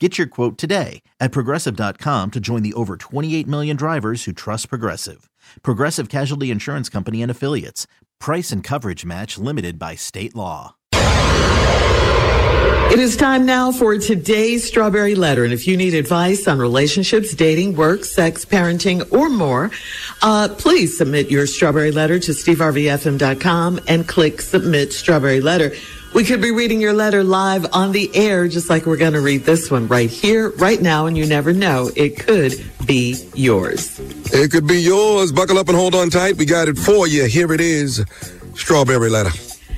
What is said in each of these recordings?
Get your quote today at Progressive.com to join the over 28 million drivers who trust Progressive. Progressive Casualty Insurance Company and Affiliates. Price and coverage match limited by state law. It is time now for today's Strawberry Letter. And if you need advice on relationships, dating, work, sex, parenting, or more, please submit your Strawberry Letter to SteveRVFM.com and click Submit Strawberry Letter. We could be reading your letter live on the air, just like we're going to read this one right here, right now, and you never know. It could be yours. It could be yours. Buckle up and hold on tight. We got it for you. Here it is, Strawberry Letter.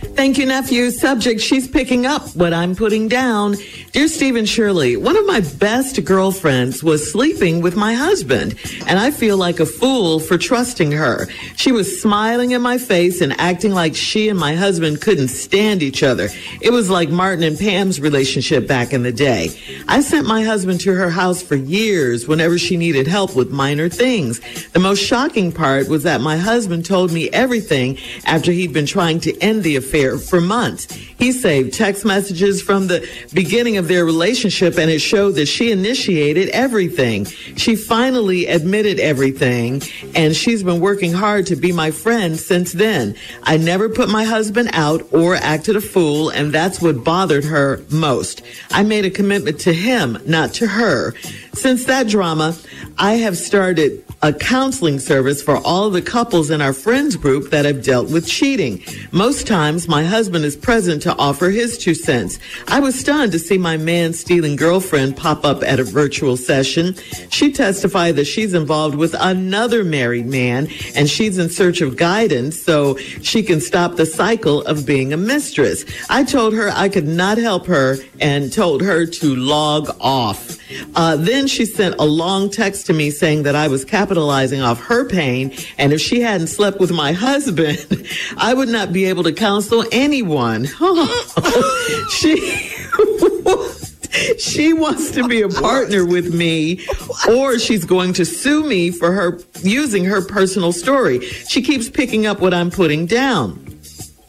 Thank you, nephew. Subject, she's picking up what I'm putting down. Dear Stephen Shirley, one of my best girlfriends was sleeping with my husband, and I feel like a fool for trusting her. She was smiling in my face and acting like she and my husband couldn't stand each other. It was like Martin and Pam's relationship back in the day. I sent my husband to her house for years whenever she needed help with minor things. The most shocking part was that my husband told me everything after he'd been trying to end the affair for months. He saved text messages from the beginning of their relationship, and it showed that she initiated everything. She finally admitted everything, and she's been working hard to be my friend since then. I never put my husband out or acted a fool, and that's what bothered her most. I made a commitment to him, not to her. Since that drama, I have started a counseling service for all the couples in our friends group that have dealt with cheating. Most times, my husband is present to offer his 2 cents. I was stunned to see my man-stealing girlfriend pop up at a virtual session. She testified that she's involved with another married man, and she's in search of guidance so she can stop the cycle of being a mistress. I told her I could not help her and told her to log off. Then she sent a long text to me saying that I was capitalizing off her pain, and if she hadn't slept with my husband, I would not be able to counsel anyone. She wants to be a partner with me, or she's going to sue me for her using her personal story. She keeps picking up what I'm putting down.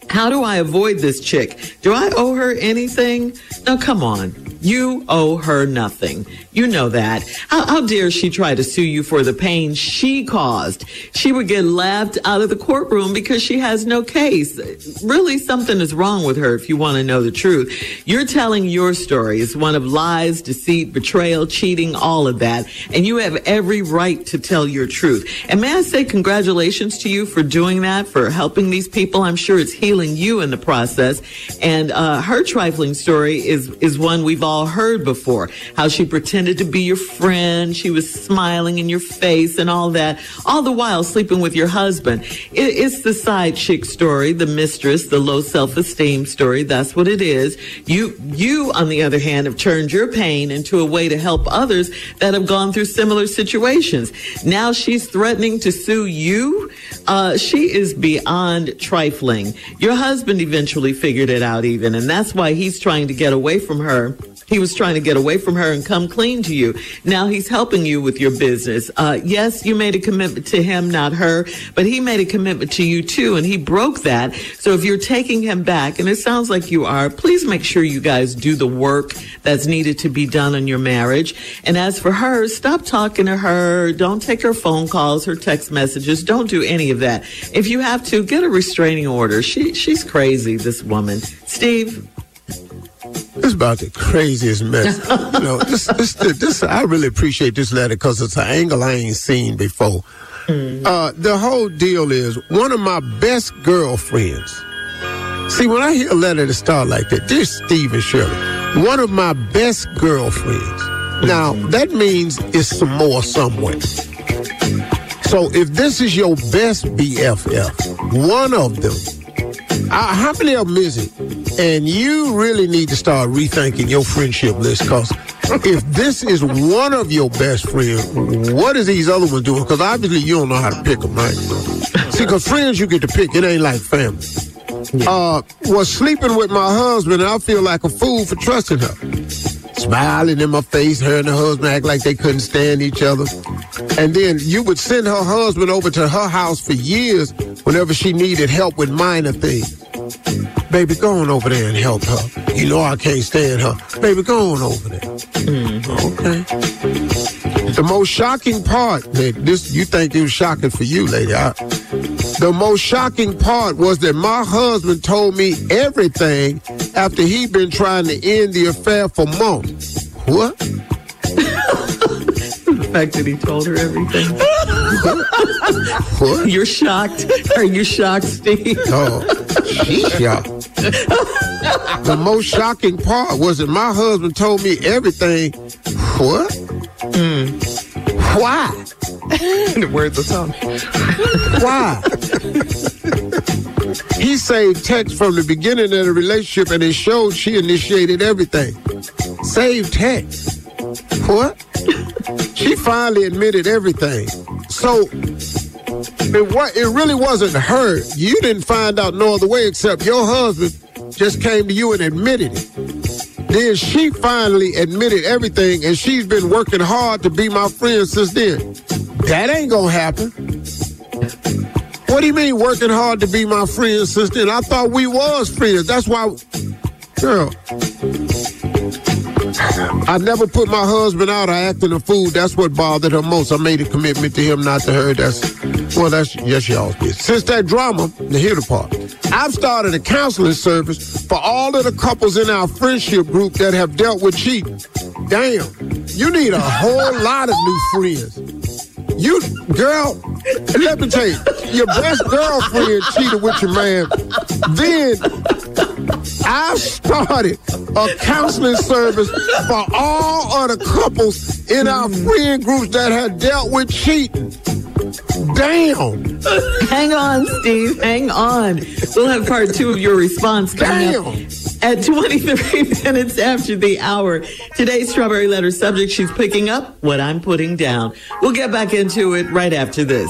How do I avoid this chick? Do I owe her anything? No, come on. You owe her nothing. You know that. How dare she try to sue you for the pain she caused? She would get laughed out of the courtroom because she has no case. Really, something is wrong with her if you want to know the truth. You're telling your story. It's one of lies, deceit, betrayal, cheating, all of that. And you have every right to tell your truth. And may I say congratulations to you for doing that, for helping these people. I'm sure it's healing you in the process. And her trifling story is one we've all heard before, how she pretended to be your friend, she was smiling in your face and all that, all the while sleeping with your husband. It's the side chick story, the mistress, the low self-esteem story. That's what it is. You on the other hand have turned your pain into a way to help others that have gone through similar situations. Now she's threatening to sue you. She is beyond trifling. Your husband eventually figured it out even, and that's why he's trying to get away from her. He was trying to get away from her and come clean to you. Now he's helping you with your business. Yes, you made a commitment to him, not her, but he made a commitment to you too, and he broke that. So if you're taking him back, and it sounds like you are, please make sure you guys do the work that's needed to be done on your marriage. And as for her, stop talking to her. Don't take her phone calls, her text messages. Don't do any of that. If you have to, get a restraining order. She's crazy, this woman. Steve? This is about the craziest mess. You know, this I really appreciate this letter because it's an angle I ain't seen before. The whole deal is one of my best girlfriends. See, when I hear a letter to start like that, dear Stephen Shirley, one of my best girlfriends. Now, that means it's some more somewhere. So if this is your best BFF, one of them, how many of them is it? And you really need to start rethinking your friendship list, because if this is one of your best friends, what is these other ones doing? Because obviously you don't know how to pick them, right? See, because friends you get to pick, it ain't like family. Was sleeping with my husband, and I feel like a fool for trusting her. Smiling in my face, her and her husband act like they couldn't stand each other. And then you would send her husband over to her house for years whenever she needed help with minor things. Baby, go on over there and help her. You know I can't stand her. Baby, go on over there. Okay. The most shocking part, this you think it was shocking for you, lady. The most shocking part was that my husband told me everything after he'd been trying to end the affair for months. What? The fact that he told her everything. What? You're shocked. Are you shocked, Steve? Oh, she's shocked. The most shocking part was that my husband told me everything. What? Why? The words are tough. Why? He saved text from the beginning of the relationship, and it showed she initiated everything. Saved text. What? She finally admitted everything. So it really wasn't her. You didn't find out no other way except your husband just came to you and admitted it. Then she finally admitted everything, and she's been working hard to be my friend since then. That ain't gonna happen. What do you mean working hard to be my friend since then? I thought we was friends. That's why, girl. I never put my husband out. I acted a fool. That's what bothered her most. I made a commitment to him, not to her. That's y'all's business. Since that drama, hear the part. I've started a counseling service for all of the couples in our friendship group that have dealt with cheating. Damn, you need a whole lot of new friends. You, girl, and let me tell you, your best girlfriend cheated with your man. Then I started a counseling service for all other couples in our friend groups that had dealt with cheating. Damn. Hang on, Steve. Hang on. We'll have part two of your response coming up at 23 minutes after the hour. Today's Strawberry Letter subject, she's picking up what I'm putting down. We'll get back into it right after this.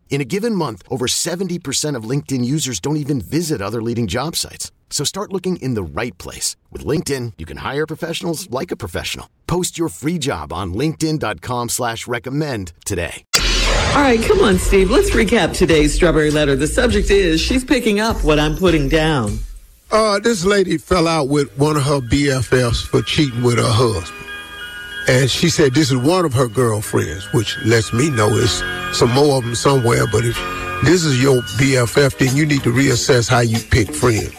In a given month, over 70% of LinkedIn users don't even visit other leading job sites. So start looking in the right place. With LinkedIn, you can hire professionals like a professional. Post your free job on linkedin.com/recommend today. All right, come on, Steve. Let's recap today's Strawberry Letter. The subject is, she's picking up what I'm putting down. This lady fell out with one of her BFFs for cheating with her husband. And she said this is one of her girlfriends, which lets me know it's some more of them somewhere. But if this is your BFF, then you need to reassess how you pick friends.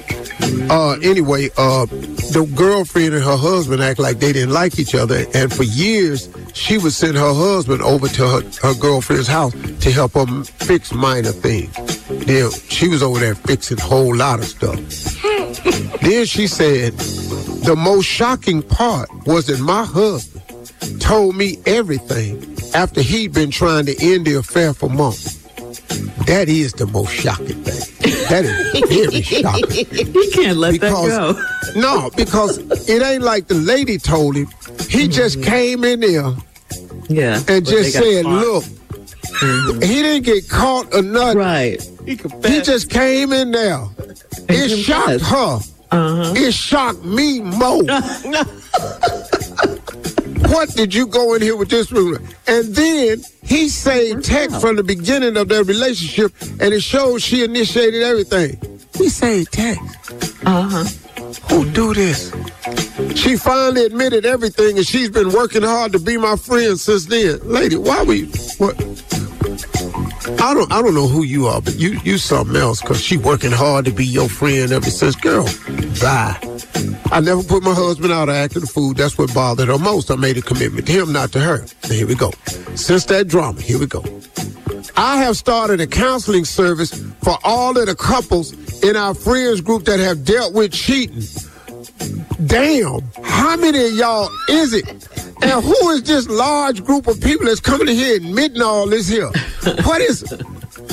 Anyway, the girlfriend and her husband act like they didn't like each other. And for years, she would send her husband over to her girlfriend's house to help her fix minor things. Then she was over there fixing a whole lot of stuff. Then she said, the most shocking part was that my husband told me everything after he'd been trying to end the affair for months. That is the most shocking thing. That is very shocking. You can't let that go. No, because it ain't like the lady told him. He just came in there and just said, look, he didn't get caught or nothing. Right. He just came in there. It shocked her. Uh-huh. It shocked me more. What did you go in here with this rumor? And then he saved text from the beginning of their relationship, and it shows she initiated everything. He saved text. Uh-huh. Who do this? She finally admitted everything, and she's been working hard to be my friend since then. Lady, why were you... What? I don't know who you are, but you something else, because she working hard to be your friend ever since. Girl, bye. I never put my husband out of acting a fool. That's what bothered her most. I made a commitment to him, not to her. So here we go. Since that drama, here we go. I have started a counseling service for all of the couples in our friends group that have dealt with cheating. Damn, how many of y'all is it? And who is this large group of people that's coming in here admitting all this here? What is...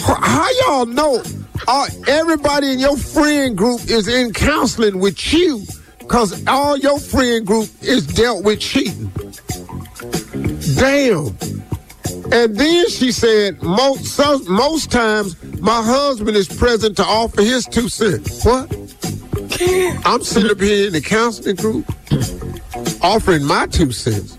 How y'all know... everybody in your friend group is in counseling with you because all your friend group is dealt with cheating. Damn. And then she said, most times my husband is present to offer his 2 cents. What? I'm sitting up here in the counseling group offering my 2 cents.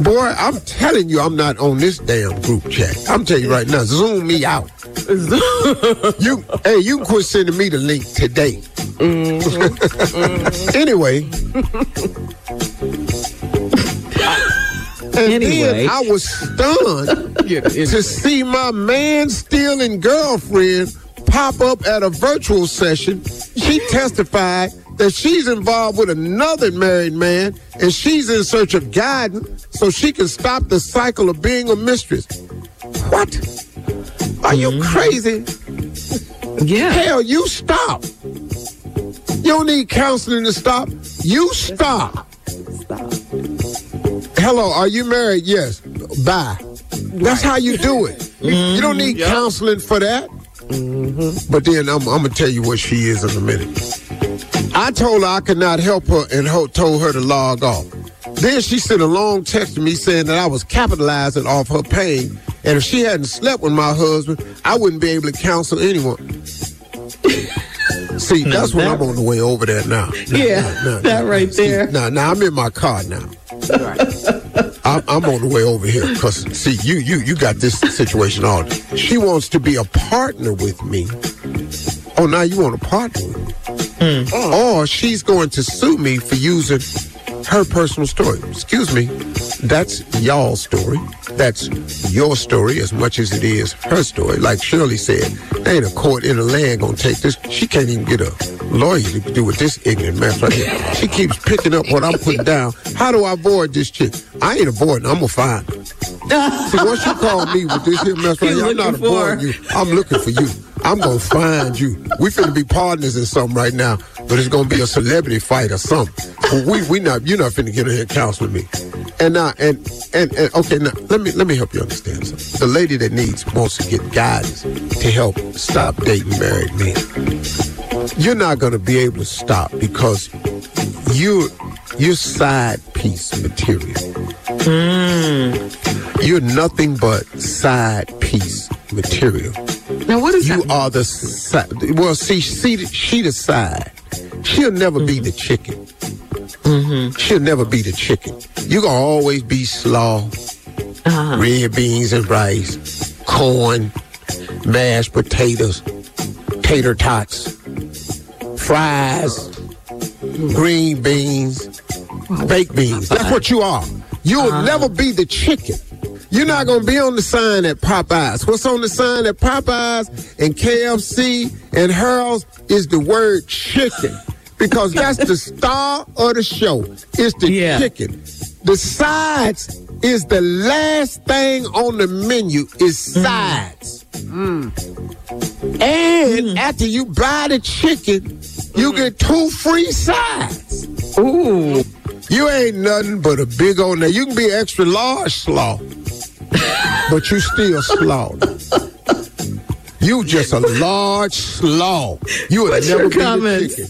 Boy, I'm telling you, I'm not on this damn group chat. I'm telling you right now, zoom me out. Hey, you can quit sending me the link today. Anyway. Then I was stunned to see my man-stealing girlfriend pop up at a virtual session. She testified that she's involved with another married man and she's in search of guidance so she can stop the cycle of being a mistress. What? Are you crazy? Yeah. Hell, you stop. You don't need counseling to stop. You stop. Stop. Hello, are you married? Yes. Bye. Right. That's how you do it. You don't need counseling for that. Mm-hmm. But then I'm going to tell you what she is in a minute. I told her I could not help her and told her to log off. Then she sent a long text to me saying that I was capitalizing off her pain, and if she hadn't slept with my husband, I wouldn't be able to counsel anyone. See, that's when I'm on the way over there now. Now I'm in my car now. Right. I'm on the way over here because, see, you got this situation on. She wants to be a partner with me. Oh, now you want a partner with me. Or she's going to sue me for using her personal story. Excuse me, that's y'all's story. That's your story as much as it is her story. Like Shirley said, there ain't a court in the land going to take this. She can't even get a lawyer to do with this ignorant mess right here. She keeps picking up what I'm putting down. How do I avoid this chick? I ain't avoiding. I'm going to find her. See, once you call me with this here mess right here, I'm not avoiding you. I'm looking for you. I'm going to find you. We finna be partners in something right now, but it's going to be a celebrity fight or something. But you're not finna get in here and counsel with me. And now, okay, now, let me help you understand something. The lady that wants to get guidance to help stop dating married men. You're not going to be able to stop because you're side piece material. You're nothing but side piece material. Now, what is that? You are the side. Well, see, she the side. She'll never be the chicken. She'll never be the chicken. You're going to always be slaw, red beans and rice, corn, mashed potatoes, tater tots, fries, green beans, baked beans. That's what you are. You will never be the chicken. You're not going to be on the sign at Popeye's. What's on the sign at Popeye's and KFC and Hurl's is the word chicken, because that's the star of the show. It's the chicken. The sides is the last thing on the menu is sides. And after you buy the chicken, you get 2 free sides. Ooh. You ain't nothing but a big old nut. You can be extra large slaw, but you still slaw. You just a large slaw. You would never be a chicken.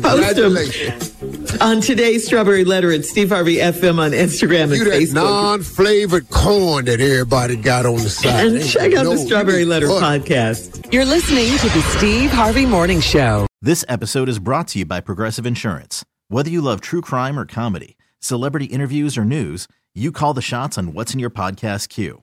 Congratulations. On today's Strawberry Letter at Steve Harvey FM on Instagram and Facebook. That non-flavored corn that everybody got on the side. And check out the Strawberry Letter podcast. You're listening to the Steve Harvey Morning Show. This episode is brought to you by Progressive Insurance. Whether you love true crime or comedy, celebrity interviews or news, you call the shots on what's in your podcast queue.